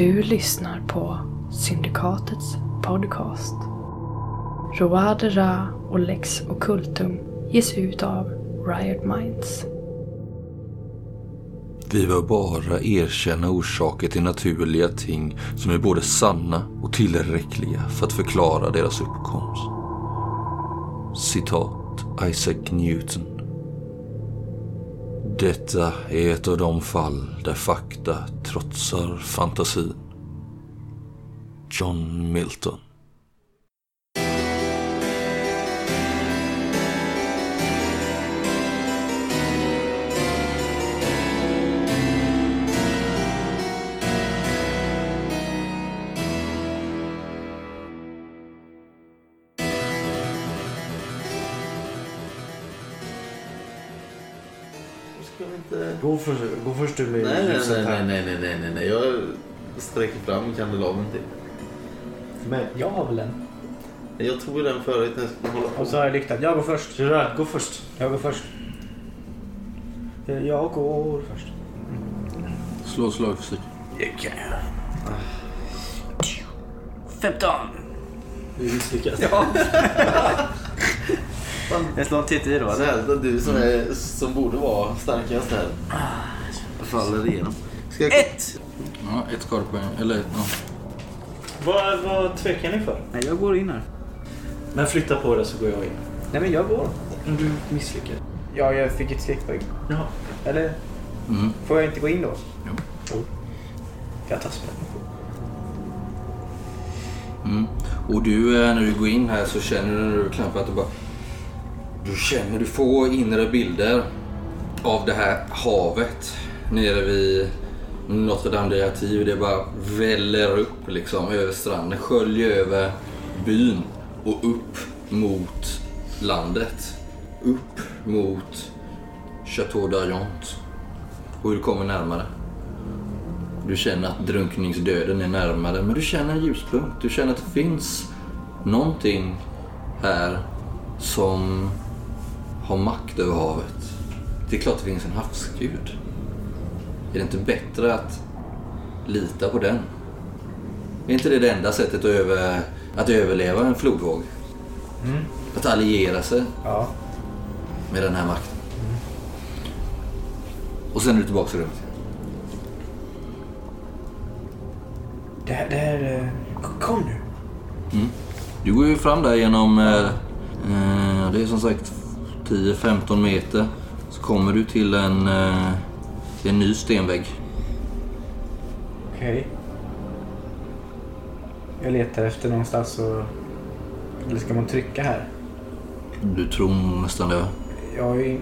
Du lyssnar på Syndikatets podcast. Roa de Ra och Lex Occultum ges ut av Riot Minds. Vi bör bara erkänna orsaker till naturliga ting som är både sanna och tillräckliga för att förklara deras uppkomst. Citat Isaac Newton. Detta är ett av de fall där fakta trotsar fantasin. John Milton. Gå först du med ljuset här. Nej. Jag sträcker fram kandelaven till. Men jag har väl en. Jag tog den förut. Och så har jag lyktat. Jag går först. Gerard, gå först. Jag går först. Slå slag för sig. Jag kan ju. 15. Det är misslyckat. Ja. Jag slår en titt i då. Du som borde vara starkast här. Faller igenom. Ett! Ja, ett skorpion. Eller ett. Ja. Vad tvekar ni för? Nej, jag går in här. Men flytta på det så går jag in. Nej, men jag går. Men du misslyckas. Ja, jag fick ett slickpoäng. Jaha. Eller? Mm. Får jag inte gå in då? Jo. Oh. Jag tar spänn. Mm. Och du, när du går in här så känner du när du klampar att du bara... Du får inre bilder av det här havet nere vid Notre Dame de Hativ. Det bara väller upp liksom över stranden, sköljer över byn och upp mot landet. Upp mot Château d'Ayant. Och du kommer närmare. Du känner att drunkningsdöden är närmare, men du känner en ljuspunkt. Du känner att det finns någonting här som har makt över havet. Det är klart att det finns en havsgud. Är det inte bättre att lita på den? Är inte det enda sättet att överleva en flodvåg? Mm. Att alliera sig med den här makten. Mm. Och sen är du tillbaka i rummet. Det här... Kom nu. Mm. Du går ju fram där genom... Det är som sagt 10-15 meter så kommer du till en ny stenvägg. Okej. Jag letar efter någonstans och... Eller ska man trycka här? Du tror nästan det. Jag är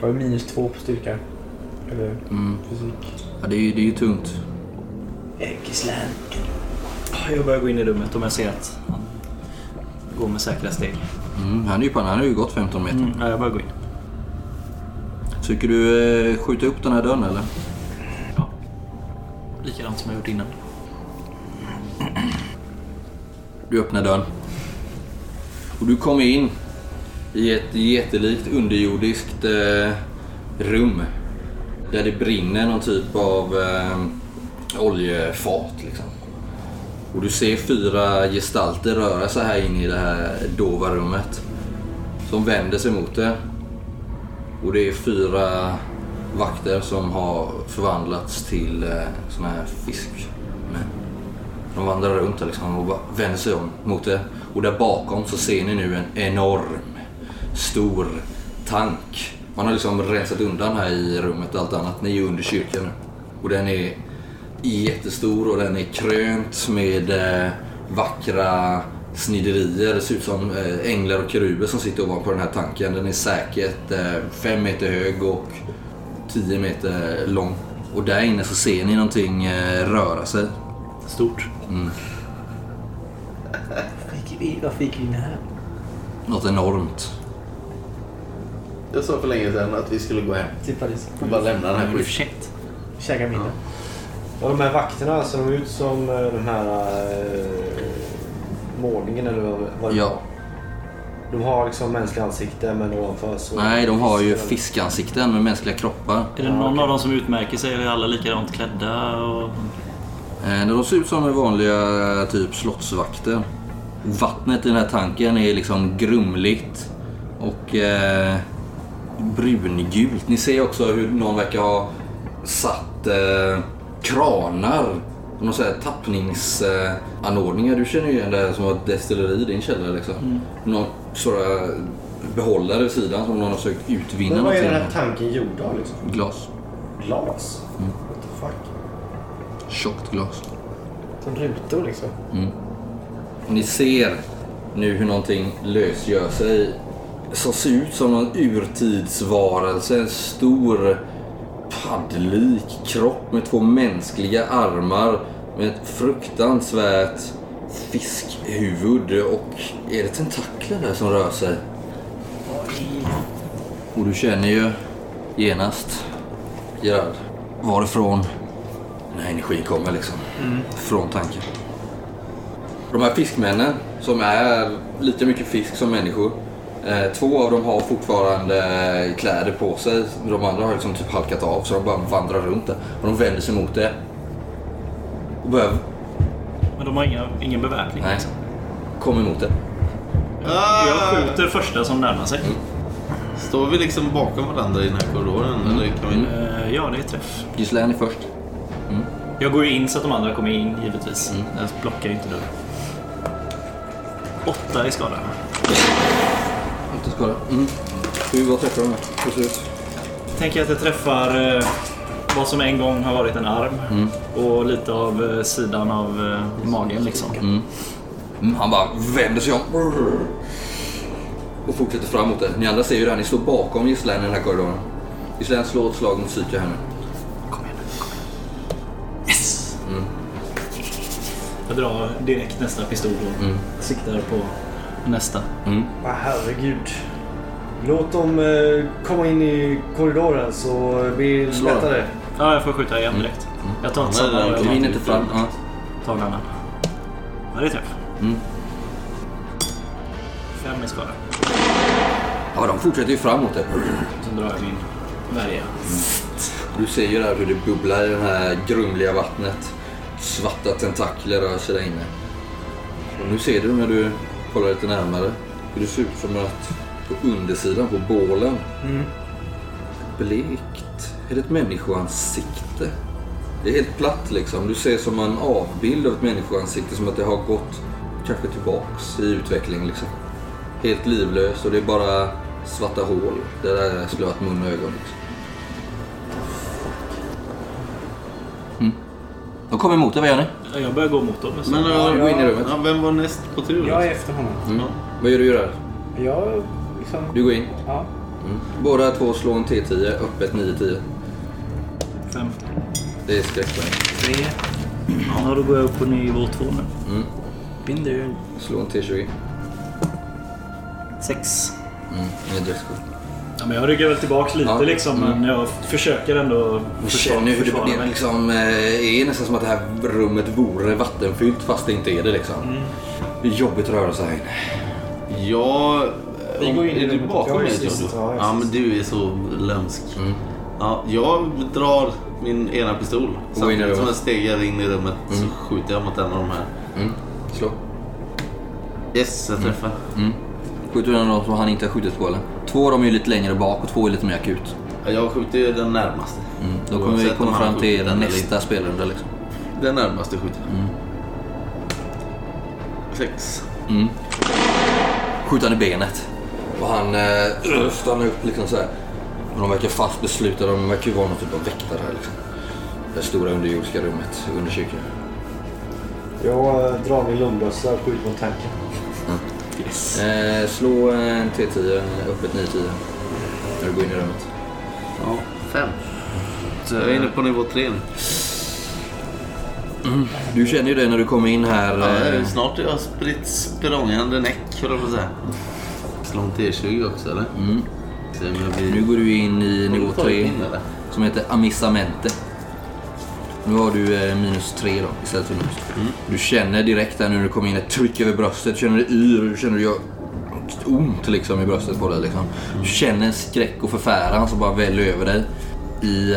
-2 på styrka. Eller fysik. Ja, det är ju tungt. Äggeslän. Jag börjar gå in i rummet om jag ser att... Gå med säkra steg. Han är ju gått 15 meter. Ja, jag bara går in. Tycker du skjuta upp den här dörren eller? Ja. Likadant som jag gjort innan. Du öppnar dörren. Och du kommer in i ett jättelikt underjordiskt rum. Där det brinner någon typ av oljefat liksom. Och du ser 4 gestalter röra sig här inne i det här dova rummet. Som vänder sig mot det. Och det är 4 vakter som har förvandlats till såna här fiskmän. De vandrar runt här liksom och vänder sig om mot det. Och där bakom så ser ni nu en enorm, stor tank. Man har liksom rensat undan här i rummet och allt annat. Ni är under kyrkan nu. Och den är... jättestor och den är krönt med vackra sniderier. Det ser ut som änglar och keruber som sitter ovanpå den här tanken. Den är säkert 5 meter hög och 10 meter lång. Och där inne så ser ni någonting röra sig. Stort. Mm. Vad fick vi här? Något enormt. Jag sa för länge sedan att vi skulle gå hem till Paris. Och bara lämna den här skiten. Käka middag. Ja. Och de här vakterna ser de ut som den här målningen eller vad det var. De har liksom mänskliga ansikten men ovanför så... Nej, de har ju fiskansikten med mänskliga kroppar. Är det någon av dem som utmärker sig? Är alla likadant klädda? Och... De ser ut som en vanliga typ slottsvakter. Vattnet i den här tanken är liksom grumligt och brungult. Ni ser också hur någon verkar ha satt kranar och någon så här tappningsanordningar. Du känner ju igen det som var ett destilleri i din källare liksom. Mm. Någon sådär behållare vid sidan som någon har försökt utvinna. Men vad är den här tanken gjord av liksom? Glas. Glas? Mm. What the fuck? Tjockt glas. Som rutor liksom. Mm. Ni ser nu hur någonting lösgör sig som ser ut som en urtidsvarelse. En stor paddlik kropp med två mänskliga armar med ett fruktansvärt fiskhuvud. Och är det tentakler där som rör sig? Och du känner ju genast, Gerard, varifrån den här energin kommer liksom. Mm. Från tanken. De här fiskmännen som är lika mycket fisk som människor. Två av dem har fortfarande kläder på sig. De andra har liksom typ halkat av så de bara vandrar runt där. Och de vänder sig mot det. Och börjar... Men de har ingen beväpning. Nej. Liksom. Kom emot det. Jag skjuter första som närmar sig. Mm. Står vi liksom bakom varandra i den här korridoren? Mm. Eller kan vi... ja, det är träff. Gislaine är först. Mm. Jag går ju in så att de andra kommer in, givetvis. Mm. Jag blockar inte nu. 8 i skada. 8 i skada. Mm. Hur var träffar de här? Hur ser det ut? Tänker att jag träffar vad som en gång har varit en arm. Mm. Och lite av sidan av magen liksom. Mm. Han bara vänder sig om. Och fortsätter fram mot det. Ni andra ser ju det här. Ni står bakom Gislaine i den här korridoren. Gislaine slår ett slag mot psyka här nu. Kom igen. Yes! Mm. Jag drar direkt nästa pistol och siktar på nästa. Mm. Ah, herregud. Låt dem komma in i korridoren så blir det lättare. Ja, jag får skjuta igen direkt. Mm. Jag tar ett samma. Du hinner inte fram. Ta en annan. Ja, det är träff. Mm. 5 i skada. Ja, de fortsätter ju framåt det. Sen drar jag min värja. Du ser ju där hur det bubblar i det här grumliga vattnet. Svarta tentakler rör sig där inne. Och nu ser du när du kollar lite närmare hur det ser ut som att på undersidan på bålen. Mm. Blekt. Är det ett människoansikte? Det är helt platt liksom. Du ser som en avbild av ett människoansikte som att det har gått kanske tillbaks i utveckling liksom. Helt livlöst och det är bara svarta hål där det är slöat mun och ögon liksom. De kommer emot dig, vad gör ni? Jag börjar gå mot dem. Men jag går in i rummet. Ja, vem var näst på tur? Liksom? Jag är efter honom. Mm. Ja. Vad gör du där? Jag liksom... Du går in? Ja. Mm. Båda två slår en T10, öppet 9-10. 5. Det är skräckbär. 3. Ja, då går jag upp på nivå 2 nu. Mm. Binder. Slå en T20. 6. Mm, det är dödskort. Ja, men jag ryggar väl tillbaka lite liksom, men jag försöker ändå försvara mig. Det liksom, är nästan som att det här rummet vore vattenfyllt fast det inte är det liksom. Mm. Det är jobbigt att röra sig. Ja, vi går in i rummet bakom mig. Ja, men du är så lömsk. Mm. Ja, jag drar min ena pistol. Samtidigt som jag stegar in i rummet så skjuter jag mot en av de här. Mm. Slå. Yes, jag träffar. Mm. Skjuter du någon som han inte har skjutit på eller? 2 av dem är ju lite längre bak och 2 är lite mer akut. Ja, jag skjuter ju den närmaste. Mm. Då kommer vi komma fram till den nästa spelrunda liksom. Den närmaste skjuter. 6. Mm. Skjuter han i benet. Och han stannar upp liksom så här. Och de verkar fast beslutade. De verkar ju vara någon typ av väktare här liksom. Det stora underjordiska rummet under kyrkan. Jag drar min lundbössa och skjuter mot tanken. Yes. Slå en T10, öppet 9-10 när du går in i rummet. Ja, 5. Jag är inne på nivå 3 nu. Mm. Du känner ju det när du kommer in här. Ja, snart är jag spritt språngande näck, för att få säga. Slå en T20 också, eller? Mm. Nu går du in i nivå 3 som heter amissamente. Nu har du -3 då, istället för minus. Mm. Du känner direkt där nu när du kommer in ett tryck över bröstet. Du känner det yr, du känner det gör ont liksom i bröstet på dig liksom. Du känner en skräck och förfäran som bara väller över dig i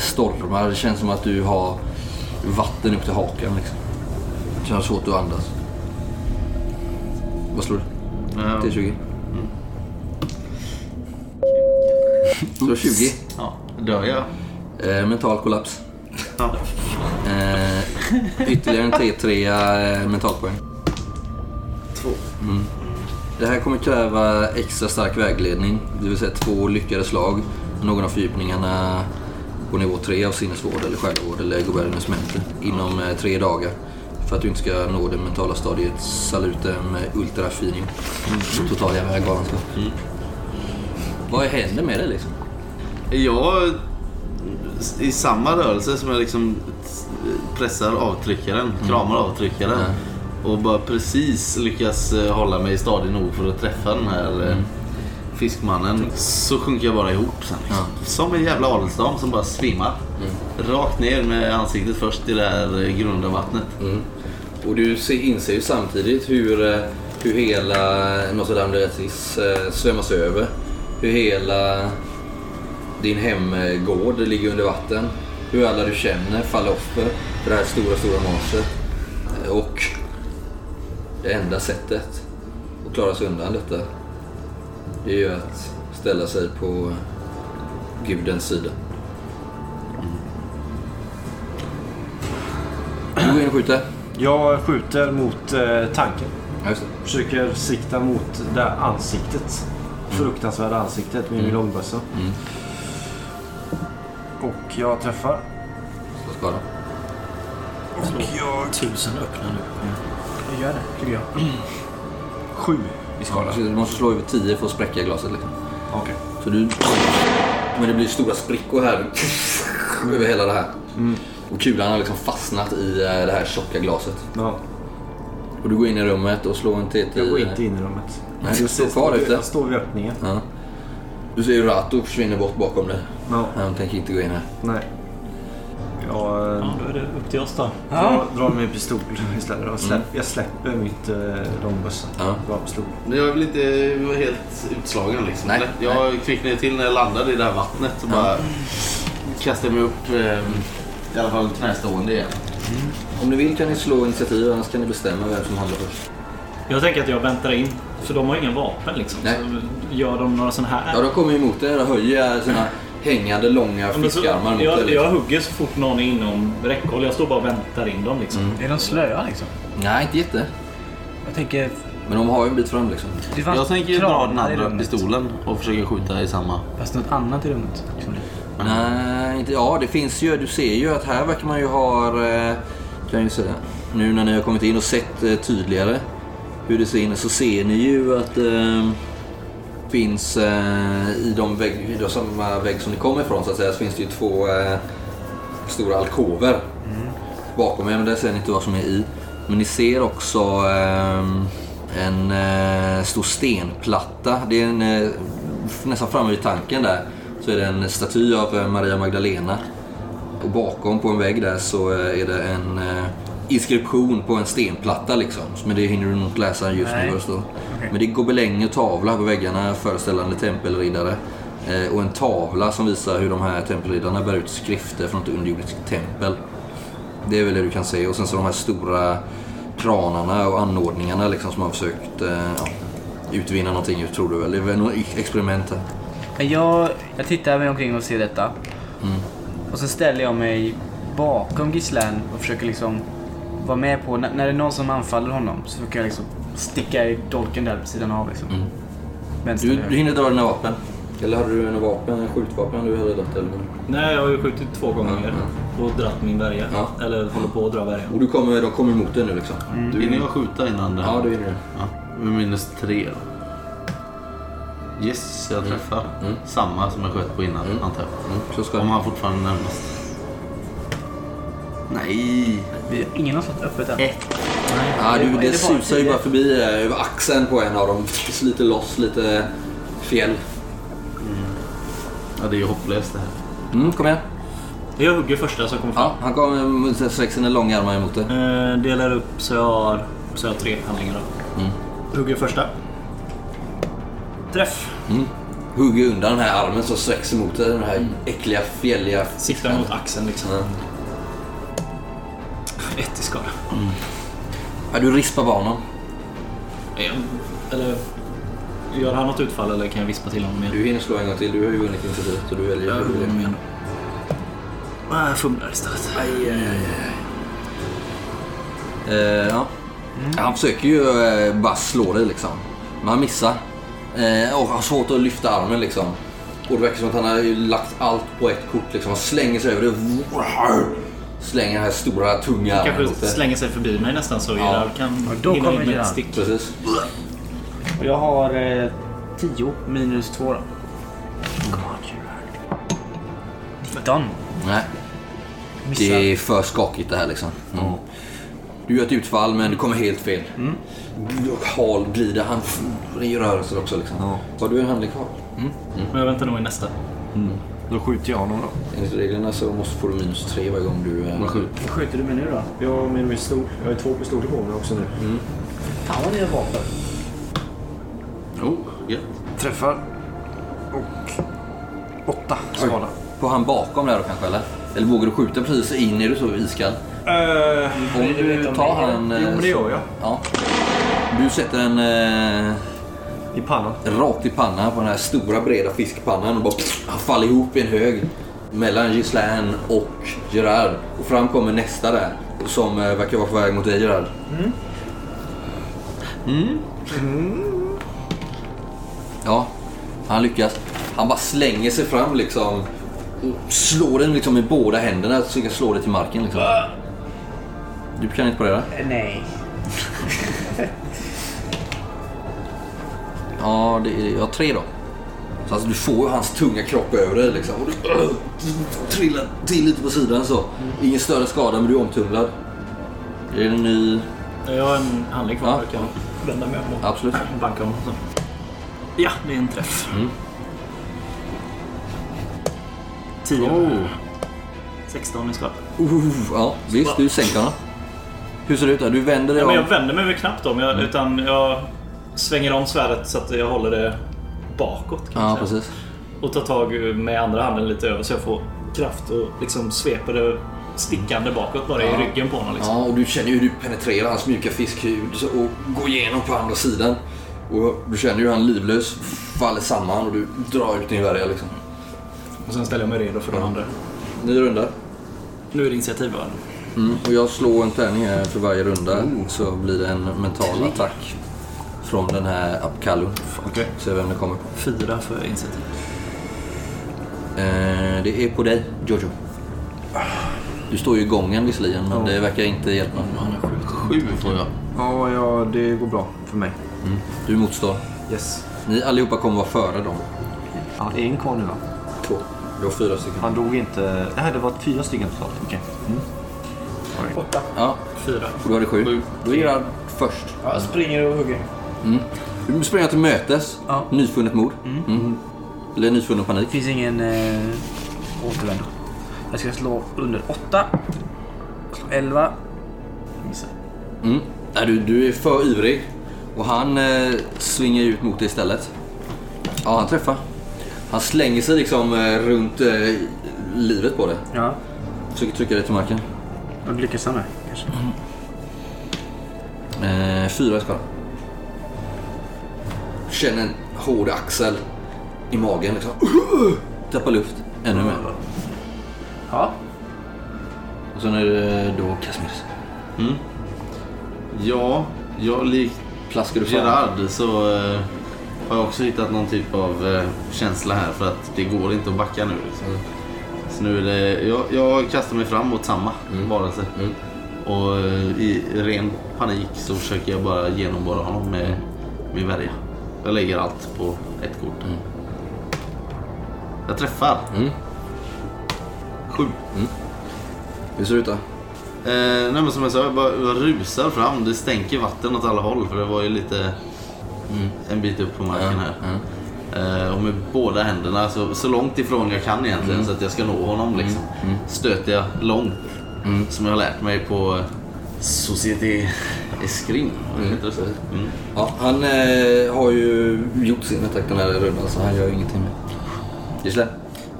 stormar. Det känns som att du har vatten upp till hakan liksom. Det känns svårt att andas. Vad slår du? Till 20. Slår 20? Ja, dör jag. Mental kollaps. Ja. Ytterligare en T3 mentalpoäng. 2. Mm. Det här kommer kräva extra stark vägledning. Det vill säga 2 lyckade slag. Någon av fördjupningarna på nivå 3 av sinnesvård eller själavård eller gobernens mentor inom 3 dagar. För att du inte ska nå det mentala stadiet salutem ultrafinium. Total jävla galenskap. Vad händer med det liksom? Jag i samma rörelse som jag liksom pressar avtryckaren, kramar avtryckaren och bara precis lyckas hålla mig stadig nog för att träffa den här fiskmannen, så sjunker jag bara ihop sen liksom. Som en jävla adelsdam som bara svimmar rakt ner med ansiktet först i det här grunda vattnet. Och du inser ju samtidigt hur hela Notre Dame svämmas över, hur hela din hemgård ligger under vatten, hur alla du känner faller offer för det här stora monstret. Och det enda sättet att klara sig undan detta, det är ju att ställa sig på gudens sida. Du går in och skjuter. Jag skjuter mot tanken. Försöker sikta mot det här ansiktet, fruktansvärda ansiktet med min långbössa. Och jag träffar. Slå skada. Och jag... 1000 öppnar nu. Jag gör det, tycker jag. 7 i skala. Du måste slå över 10 för att spräcka glaset liksom. Okej. Så du... Men det blir stora sprickor här över hela det här. Och kulan har liksom fastnat i det här tjocka glaset. Ja. Och du går in i rummet och slår en T10. Jag går inte in i rummet. Nej, du står kvar ute. Jag står vid öppningen. Ja. Du ser ju Rato försvinner bort bakom dig. Ja. Han tänker inte gå in här. Nej. Ja, då är det upp till oss då. Jag drar min pistol istället och jag släpper mitt rombössan. Jag vill inte vara helt utslagen liksom. Nej. Jag kvicknade till när jag landade i det här vattnet och bara kastade mig upp i alla fall knästående igen. Om ni vill kan ni slå initiativ, annars kan ni bestämma vem som handlar först. Jag tänker att jag väntar in, för de har ingen vapen liksom. Nej. Så gör de några sån här... Ja, de kommer emot det och höjer sina hängande långa fiskarmar mot det. Jag hugger så fort någon är inom räckhåll. Jag står bara och väntar in dem liksom. Är de slöa liksom? Nej, inte jätte. Jag tänker... Men de har ju en bit fram liksom. Jag tänker dra den andra pistolen och försöka skjuta i samma. Fast något annat i rummet liksom. Nej, inte... Ja, det finns ju... Du ser ju att här verkar man ju ha... Kan jag ju säga. Nu när ni har kommit in och sett tydligare hur det ser in, så ser ni ju att finns i de samma vägg som ni kommer ifrån så att säga, så finns det ju 2 stora alkover bakom er, men där ser ni inte vad som är i. Men ni ser också en stor stenplatta. Det är en, nästan framme vid tanken där så är det en staty av Maria Magdalena, och bakom på en vägg där så är det en inskription på en stenplatta liksom. Men det hinner du nog läsa just nu. Okay. Men det är gobelänger och tavla på väggarna föreställande tempelriddare, och en tavla som visar hur de här tempelriddarna bär ut skrifter från ett underjordiskt tempel. Det är väl det du kan se. Och sen så de här stora kranarna och anordningarna liksom, som har försökt utvinna någonting, tror du väl. Det är väl något experiment här. Jag tittar mig omkring och ser detta. Och så ställer jag mig bakom gisslan och försöker liksom var med på, när det är någon som anfaller honom så kan jag liksom sticka i dolken där på sidan av liksom. Du hinner dra dina vapen. Eller hade du en vapen, en skjutvapen du hade dött eller? Nej, jag har ju skjutit 2 gånger och dratt min värja. Eller håller på att dra värja. Och de kommer emot dig nu liksom. Du hinner jag skjuta innan det. Ja, du hinner det. Med minus 3 då. Yes, jag träffar. Samma som jag sköt på innan, antar jag. Så ska om han fortfarande närmast. Nej, ingen har fått öppet än. Det susar ju bara förbi över axeln på en av dem. Lite loss, lite fel. Ja, det är ju hopplöst det här. Kom igen. Jag hugger första som kommer fram. Ja, han kommer sträcka sina långa armar emot det. Delar upp så jag har 3 handlingar då. Hugger första. Träff. Hugger undan den här armen som sträcks emot det. Den här äckliga, fjälliga... Siktar mot axeln liksom. 30 skada. Mm. Ja, du rispar banan. Eller gör han något utfall eller kan jag vispa till honom igen? Du hinner slå en gång till, du har ju vunnit initiativet och du väljer att slå honom igen. Jag fumlar istället. Ja. Mm. Han försöker ju bara slå dig liksom. Men han missar. Och har svårt att lyfta armen liksom. Och det verkar som att han har lagt allt på ett kort liksom. Han slänger sig över det. Slänger den här stora, tunga armen. Han kanske slänger sig förbi mig nästan så. Ja. Jag kan då hinna in med ett stick. Precis. Jag har 10 minus 2 då. Come on, Gerard. 19. Nej. Missar. Det är för skakigt det här liksom. Mm. Mm. Du gör ett utfall men du kommer helt fel. Mm. Hal glider, han gör rörelser också liksom. Ja. Så har du en handling kvar. Mm. Mm. Men jag väntar nog i nästa. Mm. Då skjuter jag honom då. Enligt reglerna så måste få minus 3 varje gång du skjuter. Vad skjuter du med nu då? Jag har min pistol. Jag har 2 pistoler på mig också nu. Mm. Fan vad det är vapen. Jo, gett. Träffar. Och 8 skada. På han bakom där då kanske eller? Eller vågar du skjuta precis in är du så iskall? Om du tar han... Jo, men det gör jag. Ja. Du sätter den... I pannan. Rakt i pannan på den här stora breda fiskpannan och bara han faller ihop i en hög. Mellan Gislaine och Gerard. Och fram kommer nästa där. Som verkar vara på väg mot dig, Gerard. Mm. Mm. Mm. Ja, han lyckas. Han bara slänger sig fram liksom. Och slår den liksom i båda händerna. Så jag slår det till marken liksom. Du kan inte på det där? Nej. Ja, det är, jag har 3 då. Så alltså, du får ju hans tunga kropp över dig liksom. Och du trillar till lite på sidan så. Ingen större skada men du är omtumlad. Är det en ny... Jag har en handling kvar. Jag kan vända mig på. Absolut. Banka honom så. Ja, det är en träff. Mm. 10. Oh. 16 i skap. Ja, visst, du sänker honom. Hur ser det ut där? Du vänder dig om. Ja, men jag vänder mig väl knappt om, utan jag svänger om svärdet så att jag håller det bakåt kanske. Ja, precis. Och tar tag med andra handen lite över så jag får kraft och liksom sveper det stickande bakåt bara i ryggen på honom liksom. Ja, och du känner ju hur du penetrerar hans mjuka fiskhud och går igenom på andra sidan. Och du känner ju hur han livlös faller samman och du drar ut din värja liksom. Och sen ställer jag mig redo för de andra. Ny runda. Nu är det initiativ va? Mm, och jag slår en tärning här för varje runda. Så blir det en mental attack från den här Apkallu. Okay. Se vem det kommer på. 4 för initiativ. Det är på dig, Jojo. Du står ju i gången visserligen, men det verkar inte hjälpa. Han är 7 får jag. Ja, det går bra för mig. Mm. Du motstår. Yes. Ni allihopa kommer vara före dem. Ja, det är en kvar nu va? 2. Det var 4 stycken. Han dog inte... Nej, det var 4 stycken totalt. Okej. Okay. Mm. 8. Ja. 4. Och då är det 7. Då är det först. Ja, jag springer och hugger. Mm. Du springer till mötes. Ja. Nyfunnet mord. Mm. Mm. Eller nyfunnen panik. Det finns ingen återvändo. Jag ska slå under 8. Slå 11. Missar. Mm. Nej, du är för ivrig. Och han svingar ut mot dig istället. Ja, han träffar. Han slänger sig liksom runt livet på det. Ja. Försöker trycka det till marken. Och lyckas han med, kanske. Mm. 4 skada. Känner en hård axel i magen liksom. Tappar luft ännu mer. Ja. Och sen är det då Kasmirs. Mm. Ja, jag likt plaskar du Gerard så... Jag har också hittat någon typ av känsla här för att det går inte att backa nu. Liksom. Så nu är det, jag kastar mig fram mot samma varelse. Mm. Och i ren panik så försöker jag bara genomborra honom med min värja. Jag lägger allt på ett kort. Mm. Jag träffar. 7. Mm. Hur ser det ut då? Nej men som jag sa, jag bara rusar fram. Det stänker vatten åt alla håll för det var ju lite... en bit upp på marken här. Och med båda händerna så långt ifrån jag kan egentligen så att jag ska nå honom liksom. Stöter jag långt som jag har lärt mig på Société Escrime. Ja, han har ju gjort sin attack den här rundan så han gör ingenting med. Gisle?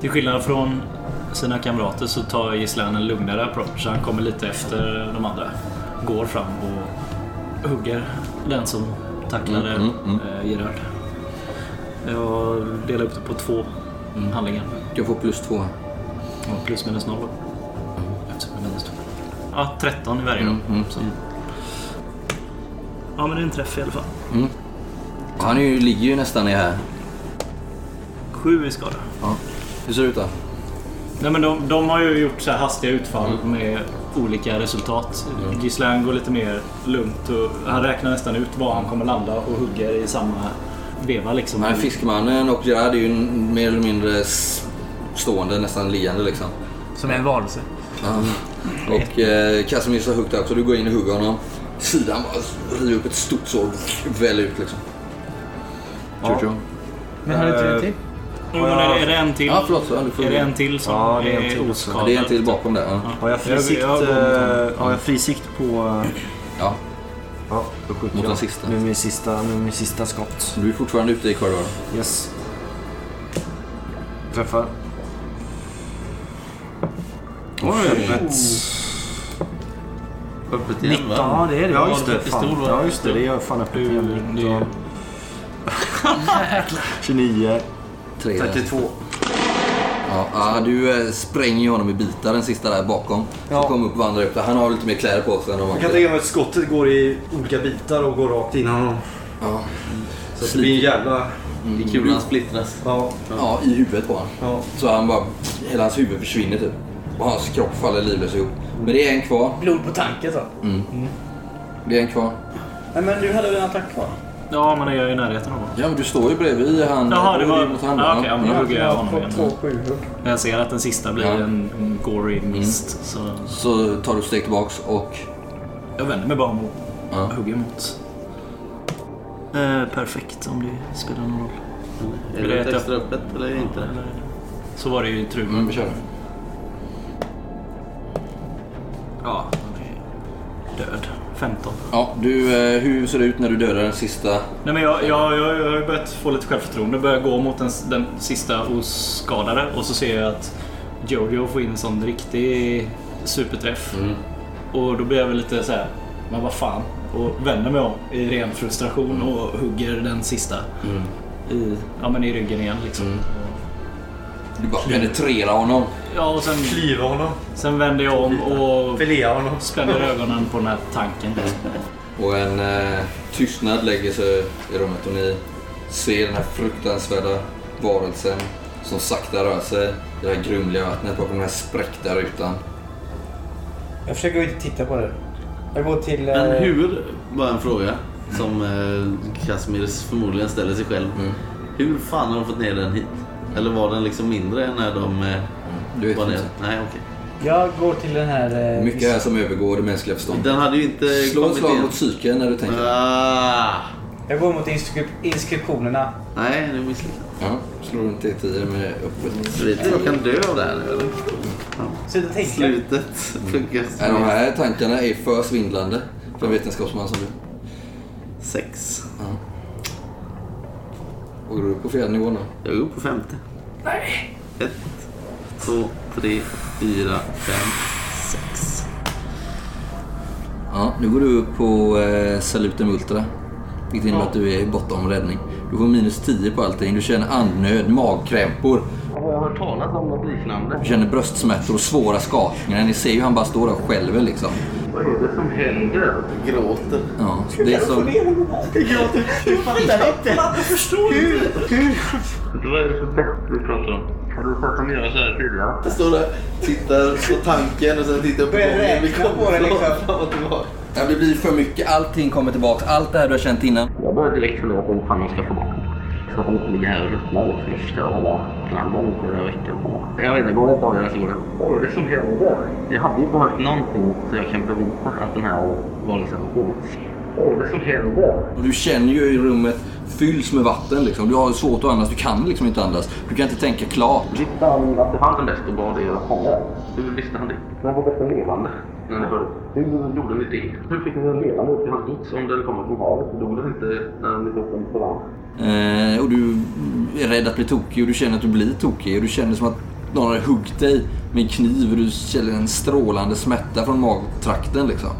Till skillnad från sina kamrater så tar gisslan en lugnare approach. Han kommer lite efter de andra, går fram och hugger den som tacklade Gerard. Jag delar upp det på 2 handlingar. Jag får +2. Och ±0 då. Eftersom jag minns 2. Ja, 13 i varje då. Ja, men det är en träff i alla fall. Mm. Han ligger ju nästan i här. 7 i skada. Ja. Hur ser det ut då? Nej, men de har ju gjort så här hastiga utfall med olika resultat. Gislan går lite mer lugnt och han räknar nästan ut var han kommer landa och hugger i samma veva liksom. Nej, fiskmannen och Gerard är ju mer eller mindre stående, nästan liande liksom. Som en varelse. Och Casimir har huggt upp så du går in och hugger honom. Sidan bara river upp ett stort sår och väl ut liksom. Ja. Men har det inte till? Jo, men är det en till? Ja, förlåt. Är det en till som är oskadad? Det är en till bakom där. Ja. Har jag frisikt, på... Ja. Ja, då skjuter mot den sista. Med min sista skott. Du är fortfarande ute i korridoren. Yes. Träffar. Öppet igen, 19, va? Ja, det är det. Ja, just det. Ja, just det. Det är fan öppet igen. 19. 29. 3. 32. Ja, du spränger ju honom i bitar, den sista där bakom. Ja. Så kommer upp och vandrar upp där. Han har lite mer kläder på sig än de andra. Jag kan tänka mig att skottet går i olika bitar och går rakt innan honom. Ja. Så det blir en jävla... I kulan splittras. Ja, i huvudet på honom. Ja. Så han bara... Hela hans huvud försvinner typ. Och hans kropp faller livlös ihop. Men det är en kvar. Blod på tanken så. Mm. Det är en kvar. Nej, men du hade väl en attack kvar? Ja, men jag är i närheten av honom. Ja, men du står ju bredvid han. Jaha, det var... Mot han, ja, okej, men jag hugger jag honom igen. Jag ser att den sista blir en gory mist. Så tar du steg tillbaks och... Jag vänder mig bara mot hugger mot. Perfekt, om det spelar någon roll. Är det ett extra öppet eller inte? Eller... Så var det ju i trummen. Vi kör. Ja, han är död. 15. Ja, hur ser det ut när du dödar den sista? Nej, men jag har börjat få lite självförtroende. Börjar gå mot den sista oskadade. Och så ser jag att Jojo får in en sån riktig superträff. Och då blir jag väl lite så här, men vad fan. Och vänder mig om i ren frustration och hugger den sista i ryggen igen liksom. Du bara penetrerar honom. Ja, och sen kliva honom. Sen vänder jag om och filea honom. Spänner ögonen på den här tanken. Och en tystnad lägger sig i rummet och ni ser den här fruktansvärda varelsen som sakta rör sig i det här grumliga vattnet bakom den här spräckta rutan. Jag försöker inte titta på det. Jag går till... Men hur, bara en fråga som Casimirs förmodligen ställer sig själv. Hur fan har de fått ner den hit? Eller var den liksom mindre när de du var nere? Nej, okej. Jag går till den här... Mycket här som övergår det mänskliga förståndet. Den hade ju inte slå kommit slag mot psyken när du tänker. Jag går mot inskriptionerna. Nej, det är misslyckat. Ja, slår inte i 10 med uppåt. Jag kan dö av det här nu, eller? Slutet tänka. Slutet funkar. De här tankarna är för svindlande för en vetenskapsman som du. 6. Ja. Och du är på fel nivå nu? Jag är på 50. Nej! 1, 2, 3, 4, 5, 6. Ja, nu går du upp på Salutem Ultra. Vilket innebär att du är bortom räddning. Du får -10 på allting. Du känner andnöd, magkrämpor. Har jag hört talas om något liknande? Du känner bröstsmärtor och svåra skakningar. Ni ser ju han bara står där själv liksom. Vad är det som händer? Jag gråter. Ja, det är som... Jag gråter. Jag fattar inte. Jag förstår inte. Vad är det för bäst vi pratar om? Har du sett dem göra så här tidigare? Jag står där, tittar på tanken och sen tittar på gången. Vi kommer på det liksom. Ja, det blir för mycket. Allting kommer tillbaka. Allt det här du har känt innan. Jag börjar direkt fundera på om fan jag ska få bort. Så att de inte ligger här och ruttnar och förstör alla landgång på den här veckan. Jag vet inte, går det ett avgörande så går det. Vad är det som händer? Jag hade ju behövt någonting så jag kan bevisa att den här varelsen har gått. Vad är det som händer? Och du känner ju i rummet fylls med vatten liksom. Du har svårt att andas, du kan liksom inte andas. Du kan inte tänka klart. Visste han att det fanns en bäst och bad det att ha? Hur visste han det? Den var bäst levande. När ni hörde, hur gjorde ni det? Hur fick ni den levande upp i hans gods om den kommer från havet? Då gjorde den inte när den blev upp på land. Och du är rädd att bli tokig och du känner att du blir tokig. Och du känner som att någon har huggt dig med en kniv och du känner en strålande smärta från magtrakten liksom.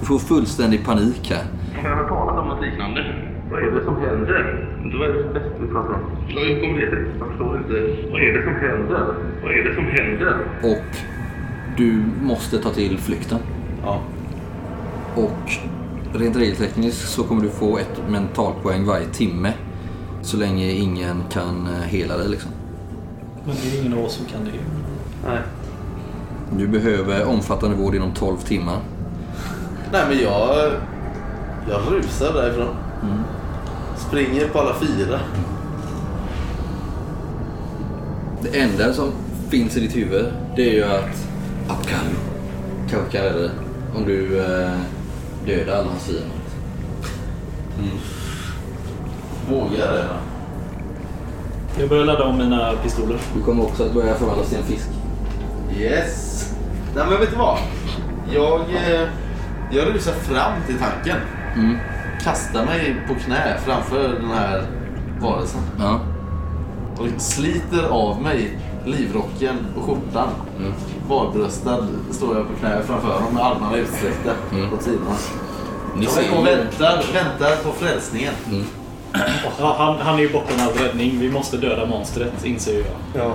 Du får fullständig panik här. Kan jag ha talat om något liknande? Vad är det som händer? Det var det bästa vi pratade om. Jag kommer inte, jag förstår inte. Vad är det som händer? Vad är det som händer? Och du måste ta till flykten. Ja. Och rent regeltekniskt så kommer du få ett mentalpoäng varje timme. Så länge ingen kan hela dig liksom. Men det är ingen av oss som kan det ju. Nej. Du behöver omfattande vård inom 12 timmar. Nej men jag rusar därifrån. Mm. Springer på alla fyra. Det enda som finns i ditt huvud det är ju att Apkallu kanske kan rädda dig om du dödar alla hans fiender. Mm. Vågar det då? Jag börjar ladda om mina pistoler. Du kommer också att börja förvandlas till en fisk. Yes! Nej men vet du vad? Jag rusar fram till tanken. Mm. Kastar mig på knä framför den här varelsen. Ja. Och sliter av mig livrocken och skjortan. Mm. Varbröstad står jag på knä framför dem med armarna utsträckta på sidan. Och väntar på frälsningen. Mm. Han är ju bortom all räddning. Vi måste döda monstret, inser jag. Ja.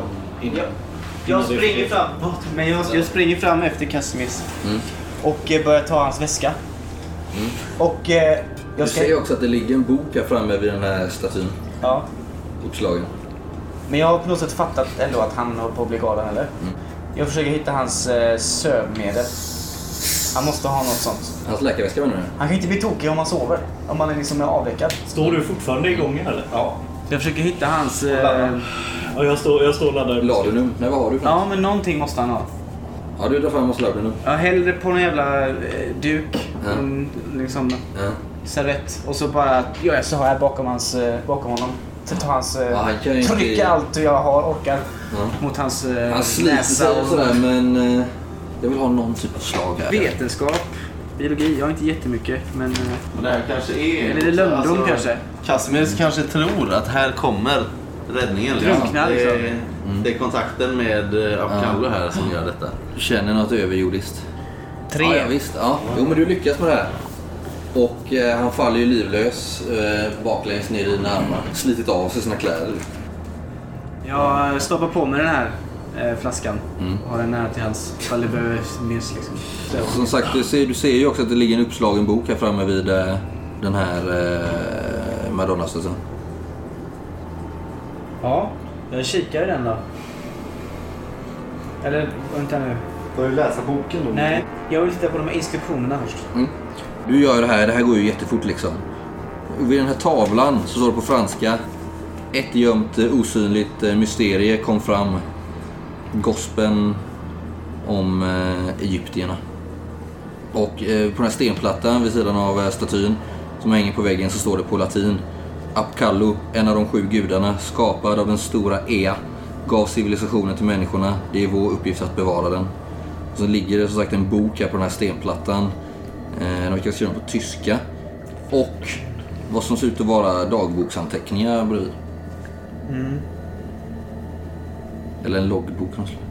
Jag springer fram. Men jag springer fram efter Kasimis. Mm. Och börjar ta hans väska. Mm. Och jag ser också att det ligger en bok här framme vid den här statyn. Ja. Uppslagen. Men jag har på något sätt fattat ändå att han håller på att bli galen, eller? Mm. Jag försöker hitta hans sövmedel. Han måste ha något sånt. Hans läkarväska var nu. Han kan inte bli tokig om han sover. Om han liksom är avveckad. Står du fortfarande igång eller? Ja. Jag försöker hitta hans... Ja, jag står och laddar. Ladunum? Nej, vad har du? Ja, men någonting måste han ha. Ja, du drar fram hans ladunum. Ja, hellre på någon jävla duk. Ja. Liksom... Ja. Servett. Och så bara gör jag så här bakom honom. Så tar hans... Ja, han kan trycka inte... allt jag har och orkar mot hans näsa. Han sliter och sådär, men... Jag vill ha någon typ av slag här. Vetenskap, biologi, jag har inte jättemycket men... Och det här kanske är... Eller lögndom alltså, kanske. Casimir kanske tror att här kommer räddningen. Drunknar liksom. Det är kontakten med Apkallu här som gör detta. Du känner något överjordiskt. 3. Ja, visst. Ja. Jo men du lyckas med det här. Och han faller ju livlös baklängs ner i dina armar. Slitit av sig sina kläder. Jag stoppar på mig den här. Flaskan och har den nära till hans fall det behövs mer liksom. Som sagt, du ser ju också att det ligger en uppslagen bok här framme vid den här Madonna-stösen. Ja, jag kikar i den då. Eller, vänta nu. Du har ju läsa boken då. Nej, jag vill titta på de här instruktionerna först. Mm. Du gör det här går ju jättefort liksom. Och vid den här tavlan så står det på franska: ett gömt osynligt mysterie kom fram. Gospeln om egyptierna. Och på den här stenplattan vid sidan av statyn som hänger på väggen så står det på latin: Apkallu, en av de 7 gudarna, skapad av den stora Ea, gav civilisationen till människorna. Det är vår uppgift att bevara den. Och så ligger det som sagt en bok här på den här stenplattan. Den kan skriva på tyska. Och vad som ser ut att vara dagboksanteckningar bredvid. Mm. Eller en loggbok någon slags.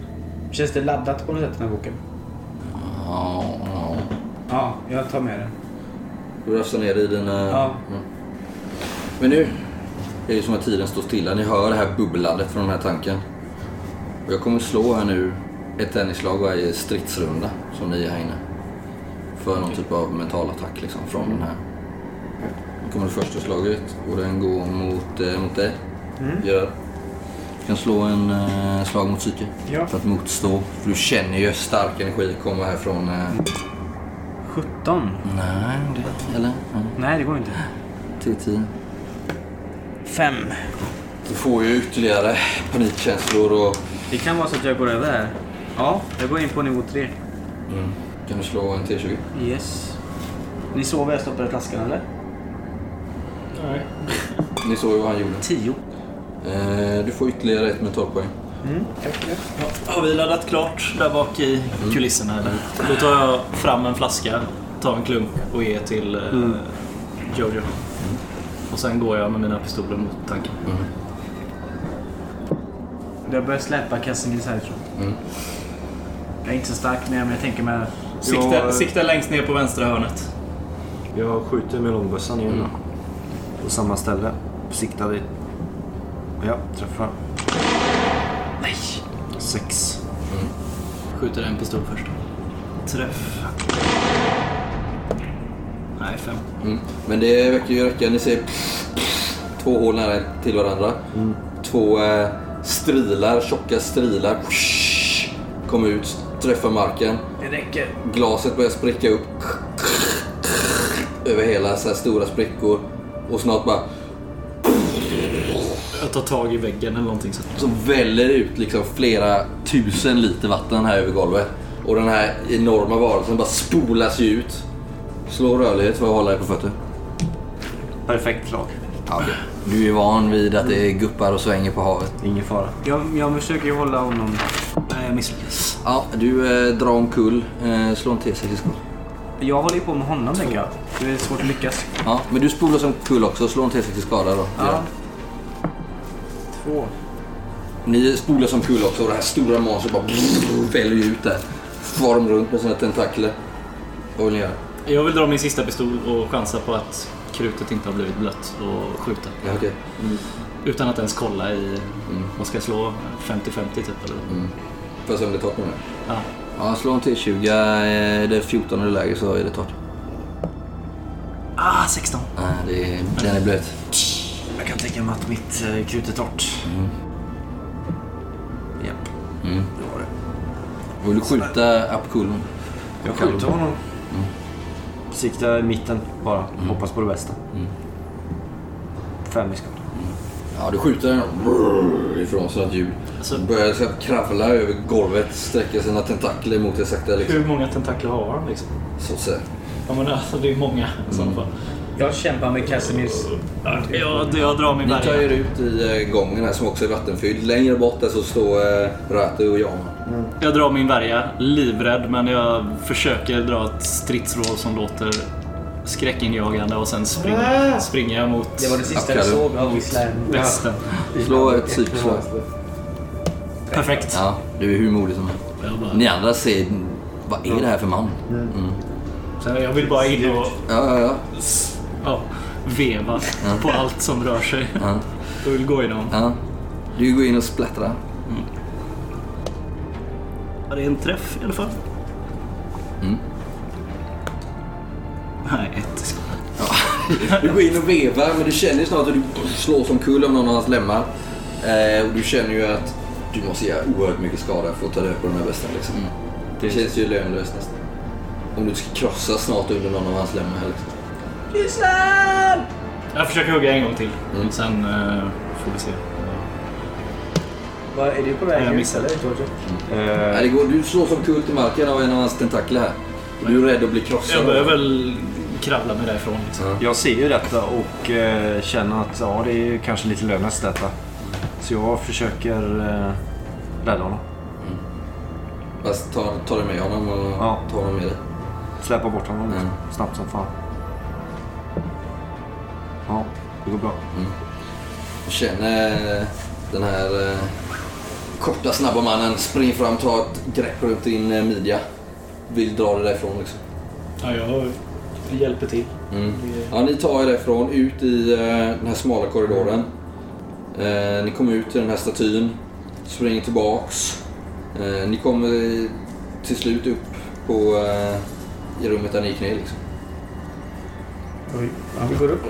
Känns det laddat på något sätt den här boken? Ja. Ja, jag tar med den. Du röstar ner i dina... Ja. Mm. Men nu är det som att tiden står stilla. Ni hör det här bubblandet från den här tanken. Och jag kommer slå här nu ett tennislag varje stridsrunda som ni är här inne. För någon typ av mental attack liksom från den här. Nu kommer det första slaget och den går mot dig. Mm. Gör. Du kan slå en slag mot psyke för att motstå. För du känner ju stark energi komma här från... 17? Nej, eller? Nej, det går inte. 10. 5. Du får ju ytterligare panikkänslor och... Det kan vara så att jag går över här. Ja, jag går in på nivå 3. Mm. Kan du slå en T20? Yes. Ni såg vad jag stoppade flaskan, eller? Nej. Ni såg ju vad han gjorde. 10. Du får ytterligare ett mentalpoäng. Har vi laddat klart där bak i kulisserna eller? Då tar jag fram en flaska, tar en klunk och ger till Jojo. Och sen går jag med mina pistoler mot tanken. Jag börjar släppa casting så här, tror jag. Mm. Jag är inte så stark med, men jag tänker mig... Sikta längst ner på vänstra hörnet. Jag skjuter med långbössan igen på samma ställe. Siktar dit. Ja, träffar. Nej! 6. Mm. Skjuter en pistol först. Träff. Nej, 5. Mm. Men det verkar ju räcka. Ni ser två hål nära till varandra. Mm. Två strilar, tjocka strilar. Kommer ut, träffar marken. Det räcker. Glaset börjar spricka upp. Över hela så här stora sprickor. Och snart bara... Jag tar tag i väggen eller någonting sånt. Så väller ut liksom flera tusen liter vatten här över golvet. Och den här enorma varelsen bara spolas ut. Slå rörlighet för att hålla dig på fötter. Perfekt slag. Ja, du är van vid att det är guppar och svänger på havet. Ingen fara. Jag försöker ju hålla honom. Nej, jag misslyckas. Ja, du drar omkull. Slå en T6-skott. Jag håller ju på med honom, tänker jag. Det är svårt att lyckas. Ja, men du spolas omkull också. Slå en T6-skada då. Ja. 2. Ni spolas omkull också. Och det här stora monstret bara fäller ut där. Form runt med sina tentakler. Vad vill ni göra? Jag vill dra min sista pistol och chansa på att krutet inte har blivit blött och skjuta. Ja, okay. Utan att ens kolla i... Man ska slå 50-50 typ eller? För att se om det tar på mig. Ja, slå en T20. Det är 14 eller lägre så är det torrt. 16. Ja, den är blöt. Jag kan tänka mig att mitt krut är torrt. Japp. Det var det. Vill du skjuta Apkallu? Jag skjuter honom. Sikta i mitten bara. Hoppas på det bästa. 5 i skott. Ja, du skjuter den ifrån sådant ljud. Alltså, börjar kravla över golvet, sträcker sina tentakler mot det sakta. Liksom. Hur många tentakler har han liksom? Så att säga. Ja, men alltså, det är många i sådana fall. Jag kämpar med Casimirs. Jag drar min värja. Ni tar er ut i gången här som också är vattenfylld. Längre bort där så står Röte och jag. Jag drar min värja, livrädd, men jag försöker dra ett stridsroll som låter skräckinjagande och sen springer jag mot... Det var det sista jag såg av Island. Bästen. Slå ett psykslag. Perfekt. Ja, du är hur modig som helst. Ni andra ser, vad är det här för man? Sen jag vill bara in och... Ja, veva på allt som rör sig. Jag vill gå in och... Du går in och splättra. Var det en träff i alla fall? Nej, 1 skott. Du går in och vevar, men du känner ju snart att du slår som kul om någon av hans lämmar. Och du känner ju att du måste göra oerhört mycket skada för att ta död på de här bästa liksom. Det känns ju lönlöst nästan. Om du ska krossa snart under någon av hans lämmar här liksom. Gisslan! Jag försöker hugga en gång till. Sen får vi se. Vad är det på vägen? Jag missade det. Det går, du slår som kul till marken av en av hans tentakler här. Du är rädd att bli krossad. Jag börjar väl kravla mig därifrån. Liksom. Ja. Jag ser ju detta och känner att det är kanske lite lönast detta. Så jag försöker rädda honom. Fast ta dig med honom och ta honom med dig. Släppa bort honom snabbt som fan. Ja, det går bra. Jag känner den här korta snabba mannen spring fram, ta ett grepp runt din midja. Vill dra det därifrån liksom. Ja, jag hjälper till. Ja, ni tar er därifrån ut i den här smala korridoren. Ni kommer ut till den här statyn. Springer tillbaks. Ni kommer till slut upp på i rummet där ni gick ner liksom. Oj, vi går upp.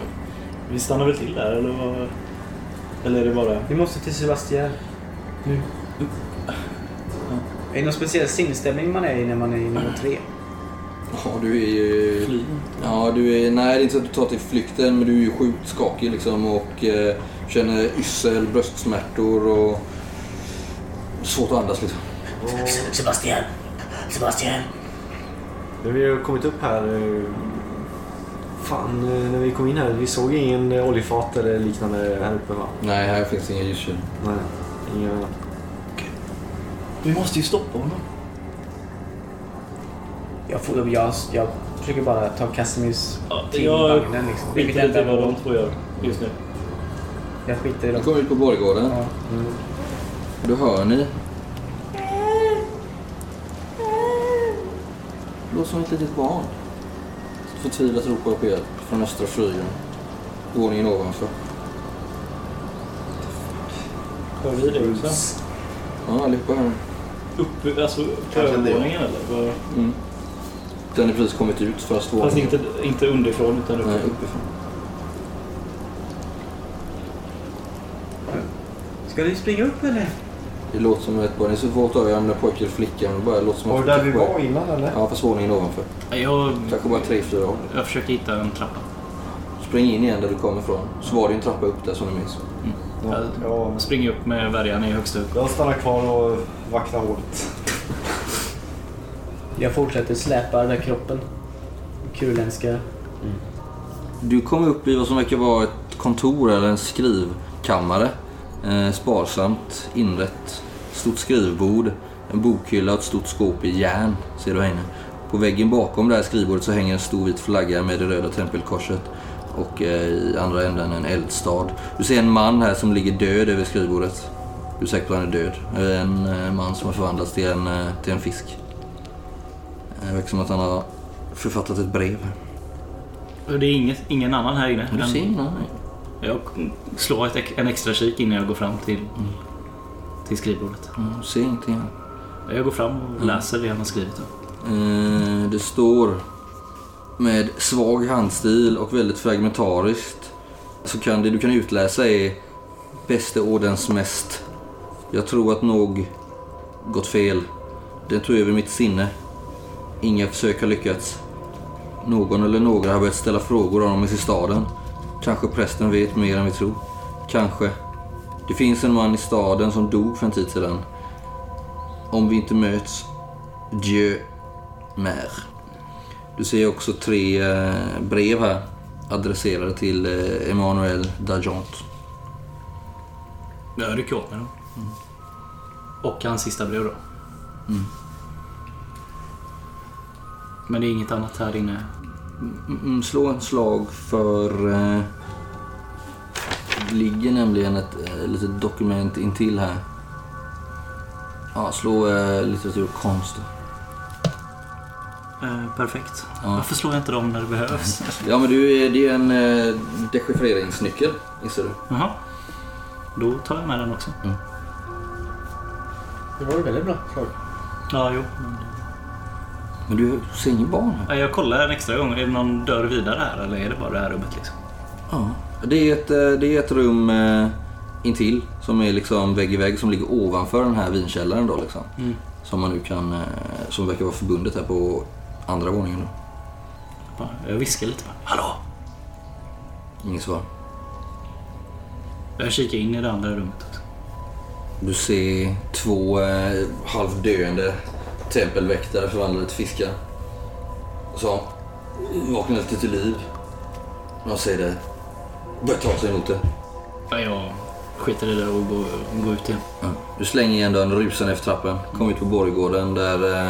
Vi stannar väl till där eller vad? Eller är det bara... Vi måste till Sebastian. Nu. Är det någon speciell sinnesstämning man är i när man är i nivå 3? Ja, du är ju... Flyg. Ja, du är... Nej, det är inte så att du tar till flykten, men du är ju sjukt skakig liksom och känner yssel, bröstsmärtor och... Svårt att andas liksom. Och... Sebastian! När vi har kommit upp här... när vi kom in här, vi såg ingen oljefat eller liknande här uppe va? Nej, här finns inga ljuskör. Nej, inga... Vi måste ju stoppa honom. Jag försöker bara ta Casimirs till vagnen liksom. Jag vet inte vad de två gör just nu. Jag skiter i dem. De kommer ut på borggården. Då hör ni. Låt som ett litet barn. Förtvivlat ropar på hjälp från östra flygen. Våningen ovanför. Hör vi det också? Ja, allihopa här. Uppe, alltså övervåningen eller? Var... Mm. Den är precis kommit ut först våningen. Fast inte underifrån utan uppifrån. Nej, uppifrån. Ska vi springa upp eller? Det låter som ett barn. Det är så svårt att ömna pojke eller flicka. Det bara låter som att... Och där vi var innan eller? Ja, fast våningen ovanför. Jag... Kanske bara 3-4 år. Jag försökte hitta en trappa. Spring in igen där du kommer ifrån. Så var det en trappa upp där som du minns. Mm. Jag springer upp med värjan i högst upp. Jag stannar kvar och vaktar hårt. Jag fortsätter släpa den här kroppen. Kulenska. Mm. Du kommer upp i vad som verkar vara ett kontor eller en skrivkammare. Sparsamt inrett. Stort skrivbord. En bokhylla och ett stort skåp i järn. Ser du här inne. På väggen bakom det här skrivbordet så hänger en stor vit flagga med det röda tempelkorset. Och i andra änden en eldstad. Du ser en man här som ligger död över skrivbordet. Du är säker på att han är död. En man som har förvandlats till en fisk. Det verkar som att han har författat ett brev. Det är ingen annan här inne? Du ser ingen annan. Jag slår en extra kik innan jag går fram till skrivbordet. Du ser ingenting här. Jag går fram och läser det han har skrivit. Det står... Med svag handstil och väldigt fragmentariskt så kan det du kan utläsa är bäste ordens mest. Jag tror att nog gått fel. Den tog över mitt sinne. Inga försök har lyckats. Någon eller några har börjat ställa frågor om oss i staden. Kanske prästen vet mer än vi tror. Kanske. Det finns en man i staden som dog för en tid sedan. Om vi inte möts. Dieu mer. Du ser också 3 brev här adresserade till Emmanuel D'Argent. Jag rycker åt mig då. Mm. Och hans sista brev då. Mm. Men det är inget annat här inne. Slå en slag för... Det ligger nämligen ett litet dokument intill här. Ja, slå litteratur och konst. Perfekt. Ja. Varför slår jag inte dem när det behövs? Ja, men det är en dechiffreringsnyckel, inser du. Jaha. Då tar jag med den också. Mm. Det var ju väldigt bra. Klar. Ja, jo. Men du ser ingen barn här. Jag kollar en extra gång. Är det någon dörr vidare här eller är det bara det här rummet liksom? Ja. Det är ett rum intill som är liksom vägg i vägg som ligger ovanför den här vinkällaren då liksom. Mm. Som man nu kan, som verkar vara förbundet här på andra våningen då. Jag viskar lite bara, hallå? Ingen svar. Jag kikar in i det andra rummet också. Du ser 2 halvdöende tempelväktare förvandlade till fiskar. Så vaknar lite till liv. De säger det. Börjar ta sig emot det. Ja. Skiter i det och gå ut igen. Ja. Du slänger igen dörren och rusar efter trappen. Kom ut på borggården där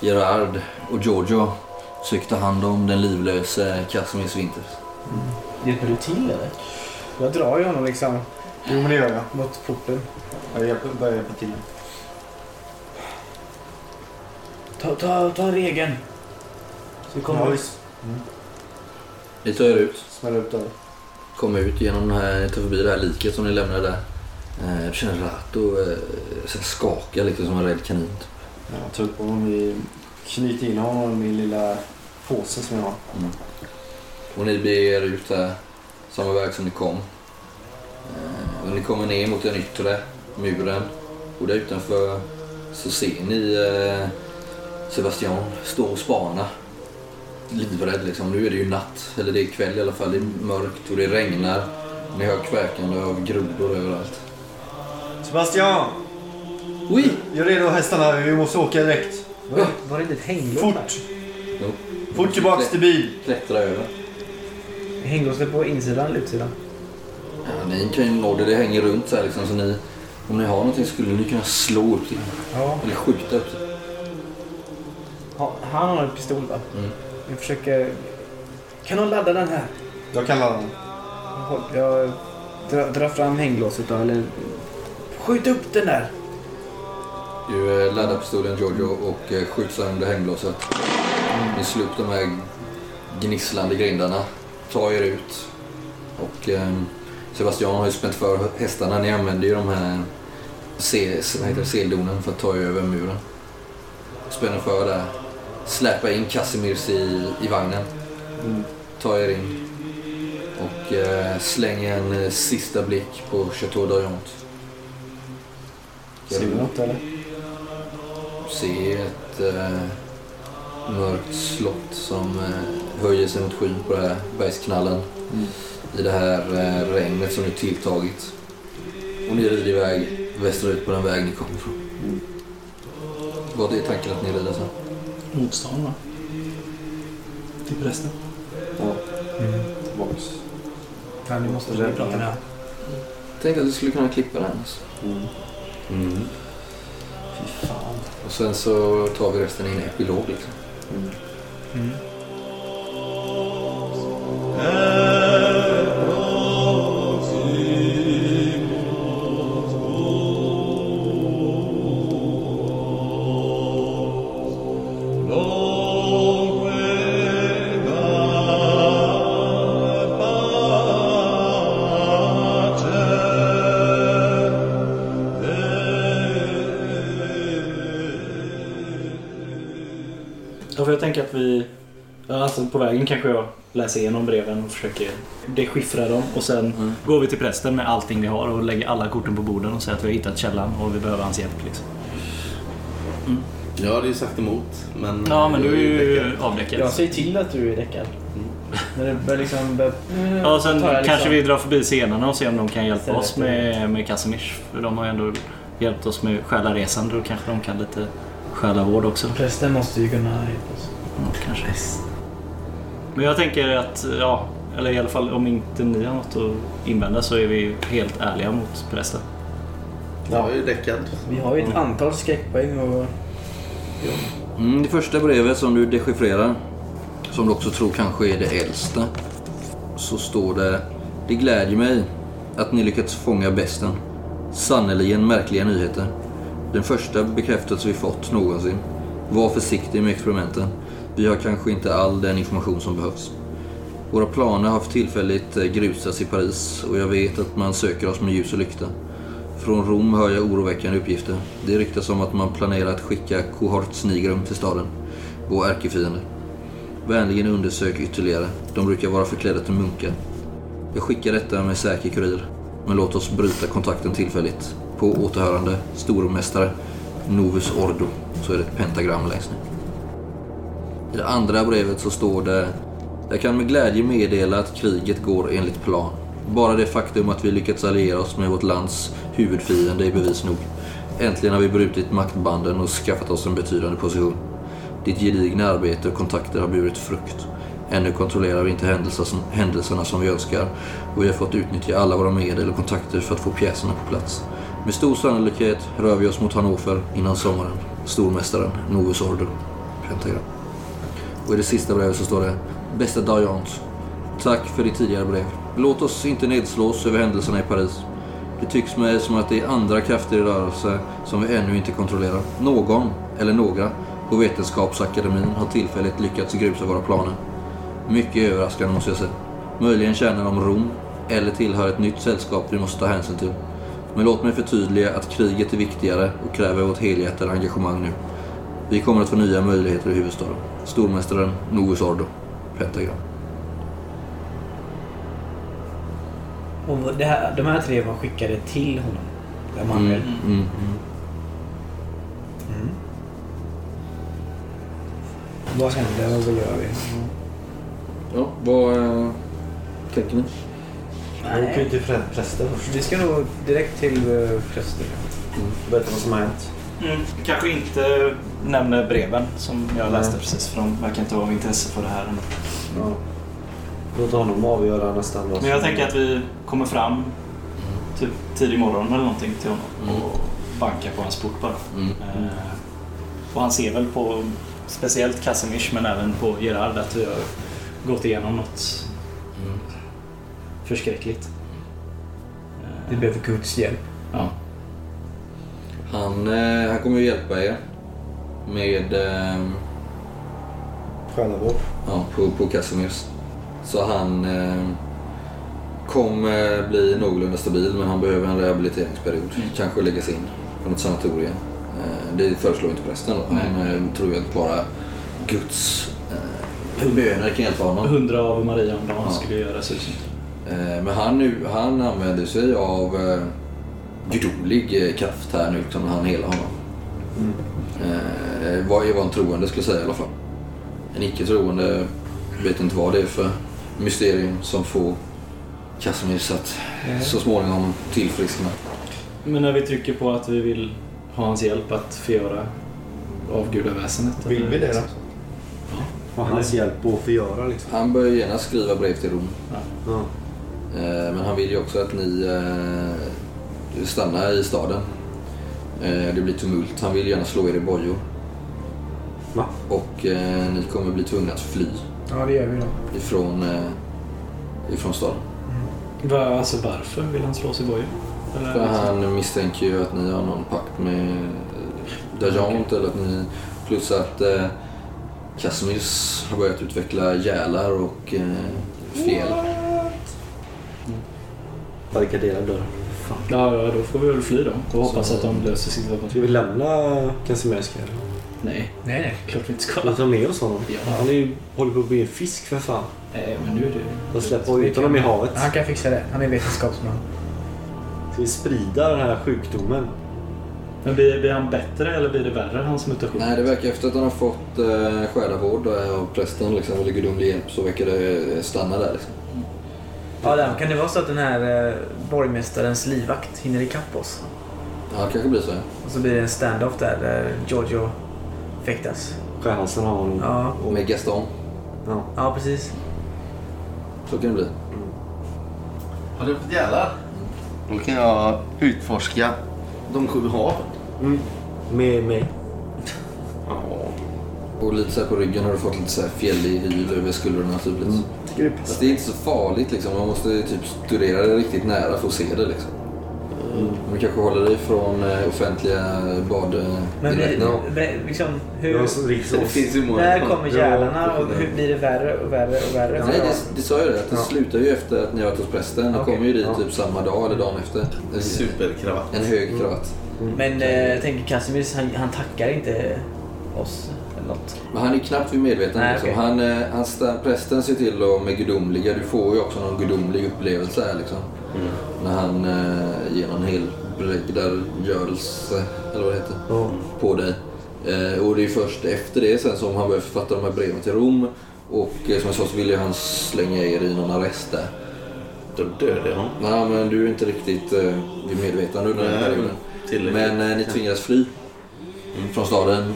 Gerard och Giorgio sökte hand om den livlöse Casimirs Winters. Mm. Hjälper du till eller? Jag drar ju honom liksom. Jo men det gör jag. Mot porten. Jag hjälper till. Ta regeln. Så kommer vi. Mm. Ni tar er ut. Smäll ut dörren. Kommer ut genom den här, ta förbi det här liket som ni lämnade där. Jag känner att då skakar liksom som en rädd kanin. Ja, jag tar upp honom, vi knyter in honom i min lilla påse som jag har. Mm. Och ni beger ut här, samma väg som ni kom. Och ni kommer ner mot den yttre muren. Och där utanför så ser ni Sebastian stå och spana. Livrädd liksom. Nu är det ju natt, eller det är kväll i alla fall, det är mörkt och det regnar. Ni hör kväkande av grodor överallt. Sebastian! Oui! Jag är redo hästarna, vi måste åka direkt. Var det inte ett hänglås? Fort! Jo. Fort tillbaka till bil! Klättra över. Hänglås är på insidan eller utsidan? Ja, ni kan ju nå det hänger runt så här liksom, så ni, om ni har någonting skulle ni kunna slå upp det. Ja. Eller skjuta upp det. Ja, han har en pistol va? Mm. Jag försöker... Kan hon ladda den här? Jag kan ladda den. Jag drar fram hänglåset då, eller Skjut upp den där. Du laddar pistolen, Giorgio, och skjuts under hänglåset. Ni slår upp de här gnisslande grindarna. Ta er ut. Och Sebastian har ju spänt för hästarna. Ni använder ju de här seldonen för att ta över muren. Spänner för där. Släppa in Casimirs i vagnen. Ta er in. Och släng en sista blick på Château d'Orient. Ser du något eller? Se ett mörkt slott som höjer sig mot skyn på den här bergsknallen. I det här regnet som nu tilltagit. Och ni rider iväg västerut på den väg ni kommer ifrån. Vad är tanken att ni rider sen? Motstånd, va? Till prästen. Ja. Tillbaks. Ja, ni måste prata med den. Tänkte att du skulle kunna klippa den. Alltså. Fy fan. Och sen så tar vi resten i en epilog liksom. Att vi, alltså på vägen kanske jag läser igenom breven och försöker dechiffra dem och sen går vi till prästen med allting vi har och lägger alla korten på borden och säger att vi har hittat källan och vi behöver hans hjälp liksom. Ja, det är ju sagt emot, men ja, men du är ju avdäckad. Jag säger till att du är däckad. När det börjar liksom ja, sen kanske liksom vi drar förbi scenerna och ser om de kan hjälpa oss med Casimirs, för de har ändå hjälpt oss med själaresande och kanske de kan lite själavård också. Prästen måste ju kunna hjälpa oss. Kanske. Men jag tänker att, ja, eller i alla fall om inte ni har något att invända så är vi helt ärliga mot prästen. Ja, det är ju däckat. Vi har ju ett antal skräckpoäng och... Ja. Det första brevet som du dechiffrerar, som du också tror kanske är det äldsta, så står det: Det glädjer mig att ni lyckats fånga bästen. Sannoliken märkliga nyheter. Den första bekräftelse vi fått någonsin. Var försiktig med experimenten. Vi har kanske inte all den information som behövs. Våra planer har för tillfälligt grusats i Paris och jag vet att man söker oss med ljus och lykta. Från Rom hör jag oroväckande uppgifter. Det ryktas om att man planerar att skicka Cohors Nigrum till staden. Vår ärkefiende. Vänligen undersök ytterligare. De brukar vara förklädda till munkar. Jag skickar detta med säker kurir. Men låt oss bryta kontakten tillfälligt. På återhörande, stormästare Novus Ordo. Så är det ett pentagram längst ner. I det andra brevet så står det: Jag kan med glädje meddela att kriget går enligt plan. Bara det faktum att vi lyckats alliera oss med vårt lands huvudfiende är bevis nog. Äntligen har vi brutit maktbanden och skaffat oss en betydande position. Ditt gedigna arbete och kontakter har burit frukt. Ännu kontrollerar vi inte händelserna som vi önskar och vi har fått utnyttja alla våra medel och kontakter för att få pjäserna på plats. Med stor sannolikhet rör vi oss mot Hannover innan sommaren. Stormästaren Novus Ordo. Pentagram. Och i det sista brevet så står det: Bästa D'Argent, tack för ditt tidigare brev. Låt oss inte nedslås över händelserna i Paris. Det tycks mig som att det är andra krafter i rörelse som vi ännu inte kontrollerar. Någon, eller några, på Vetenskapsakademin har tillfälligt lyckats grusa våra planer. Mycket överraskande måste jag säga. Möjligen känner de Rom, eller tillhör ett nytt sällskap vi måste ta hänsyn till. Men låt mig förtydliga att kriget är viktigare och kräver vårt helhjärtade engagemang nu. Vi kommer att få nya möjligheter i huvudstaden. Stormästaren Novus Ordo. Pentagram. Och de här tre var skickade till honom. Vem han är. Vad händer och vad gör vi? Ja, vad tänker ni? Vi åker ju till prästen. Vi ska nog direkt till prästen. Berätta vad som har hänt. Kanske inte nämna breven som jag läste precis, för de verkar inte ha intresse för det här än. Ja. Låt honom avgöra nästan. Men jag tänker att vi kommer fram typ tidig morgon eller någonting till honom och bankar på hans port bara. Och han ser väl på speciellt Casimir men även på Gerard att vi har gått igenom något förskräckligt. Vi behöver Guds hjälp. Ja. Han kommer ju hjälpa er med Stjärnavård. Ja, på Casimirs. Så han kommer bli någorlunda stabil, men han behöver en rehabiliteringsperiod. Mm. Kanske läggas in på något sanatorium. Det föreslår inte prästen då. Han tror ju att bara Guds böner kan hjälpa honom. 100 av Maria om dagen skulle göra sig. Men han använder sig av gudomlig kraft här nu som han helar honom. Vad en troende skulle säga i alla fall. En icke-troende vet inte vad det är för mysterium som får Casimir att så småningom tillfriskna. Men när vi trycker på att vi vill ha hans hjälp att förgöra avgudaväsendet. Vill vi det då? Ja. Ha hans hjälp att förgöra liksom. Han börjar gärna skriva brev till Rom. Ja. Ja. Men han vill ju också att ni stannar i staden. Det blir tumult. Han vill gärna slå er i bojor. Va? Och ni kommer bli tvungna att fly. Ja, det gör vi då. Ifrån staden. Mm. Alltså varför vill han slå sig i bojor? Eller? För han misstänker ju att ni har någon pakt med D'Argent eller att ni... Plus att Casimirs har börjat utveckla gälar och fel. Barrikaderad dörr. Ja, då får vi väl fly då. Och hoppas att de löser situationen. Ska vi lämna Casimirs? Nej, klart vi inte ska. Vi tar med oss honom. Ja. Han är ju, håller på att bli en fisk för fan. Nej, men nu är det... De släpper ut honom i havet. Han kan fixa det. Han är vetenskapsman. Ska vi sprida den här sjukdomen? Men blir han bättre eller blir det värre, hans mutation? Nej, det verkar efter att han har fått själavård och prästen liksom, eller gudomlig hjälp, så verkar det stanna där liksom. Ja, där kan det vara så att den här borgmästarens livvakt hinner ikapp oss. Ja, det kanske blir så. Och så blir det en standoff där Giorgio fäktas. Skärhalsen har hon. Ja. Och med Gaston. Ja, precis. Så kan det bli. Har du fått jävlar? Då kan jag utforska de sju haven. Mm. Med mig. Och lite så här på ryggen har du fått lite så här fjällig hyl över skulderna typ lite. Det är inte så farligt liksom. Man måste typ studera det riktigt nära för att se det liksom. Man kanske håller dig från offentliga bad. Men liksom hur när kommer gärdarna och hur blir det värre och värre? Nej, det sa ju det att det slutar ju efter att ni har varit hos prästen. Det kommer ju dit typ samma dag eller dagen efter. En superkravat. En hög kravat. Men jag tänker Casimir han tackar inte oss. Men han är knappt vid medveten. Nej, liksom. Okay. Prästen ser till och med gudomliga. Du får ju också någon gudomlig upplevelse här liksom. Mm. När han ger någon hel bräckdargörelse eller vad det heter på dig. Och det är först efter det sen som han börjar författa de här breven till Rom. Och som jag sa så ville han slänga er i någon arrest där. Då dödade han. Nej, men du är inte riktigt vid medveten under den här perioden. Men ni tvingas fly. Från staden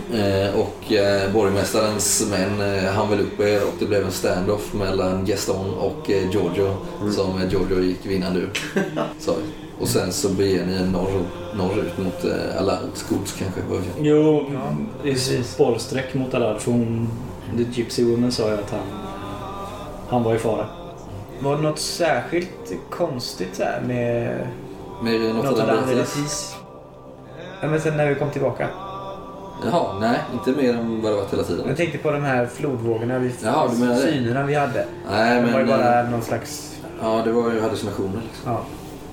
och borgmästarens män han väl upp er och det blev en standoff mellan Gaston och Giorgio som Giorgio gick vinnande ur. Och sen så beger ni norrut mot Allard skogs kanske. Jo, det är spårsträck mot Allard för hon, The Gypsy Woman sa jag att han var i fara. Var det något särskilt konstigt där med något annat eller precis? Ja, men sen när vi kom tillbaka. Jaha, nej, inte mer än vad det var hela tiden. Jag tänkte på de här flodvågorna, synerna vi hade. Nej, men var ju bara någon slags... Ja, det var ju hallucinationer liksom. Ja.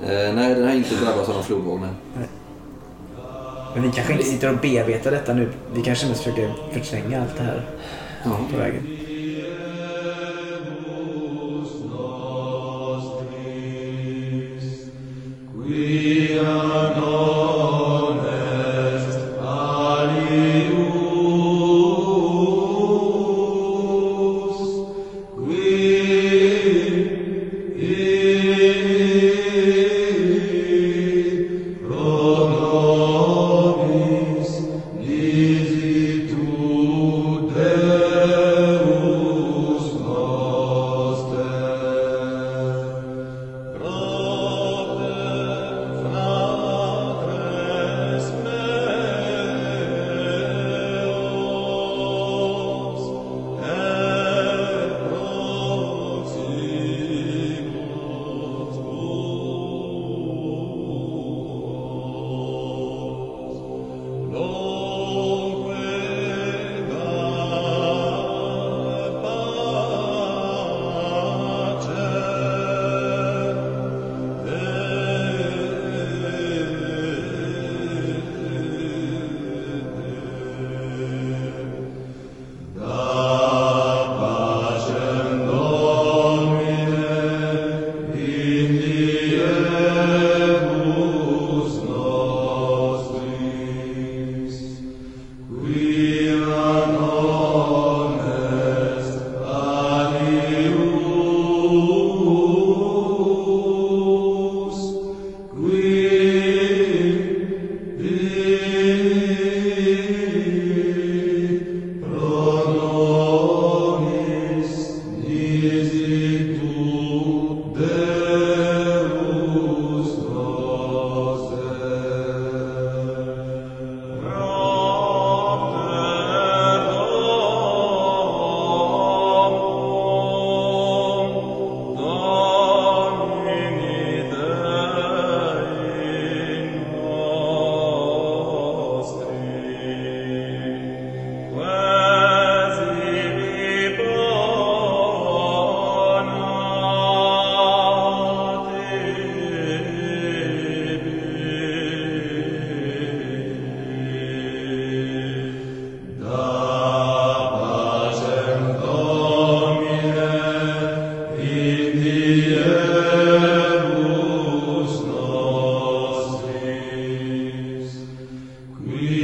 Nej, den har inte drabbats av de flodvågorna. Nej. Men vi kanske inte sitter och bearbetar detta nu. Vi kanske måste försöka förtränga allt det här på vägen. We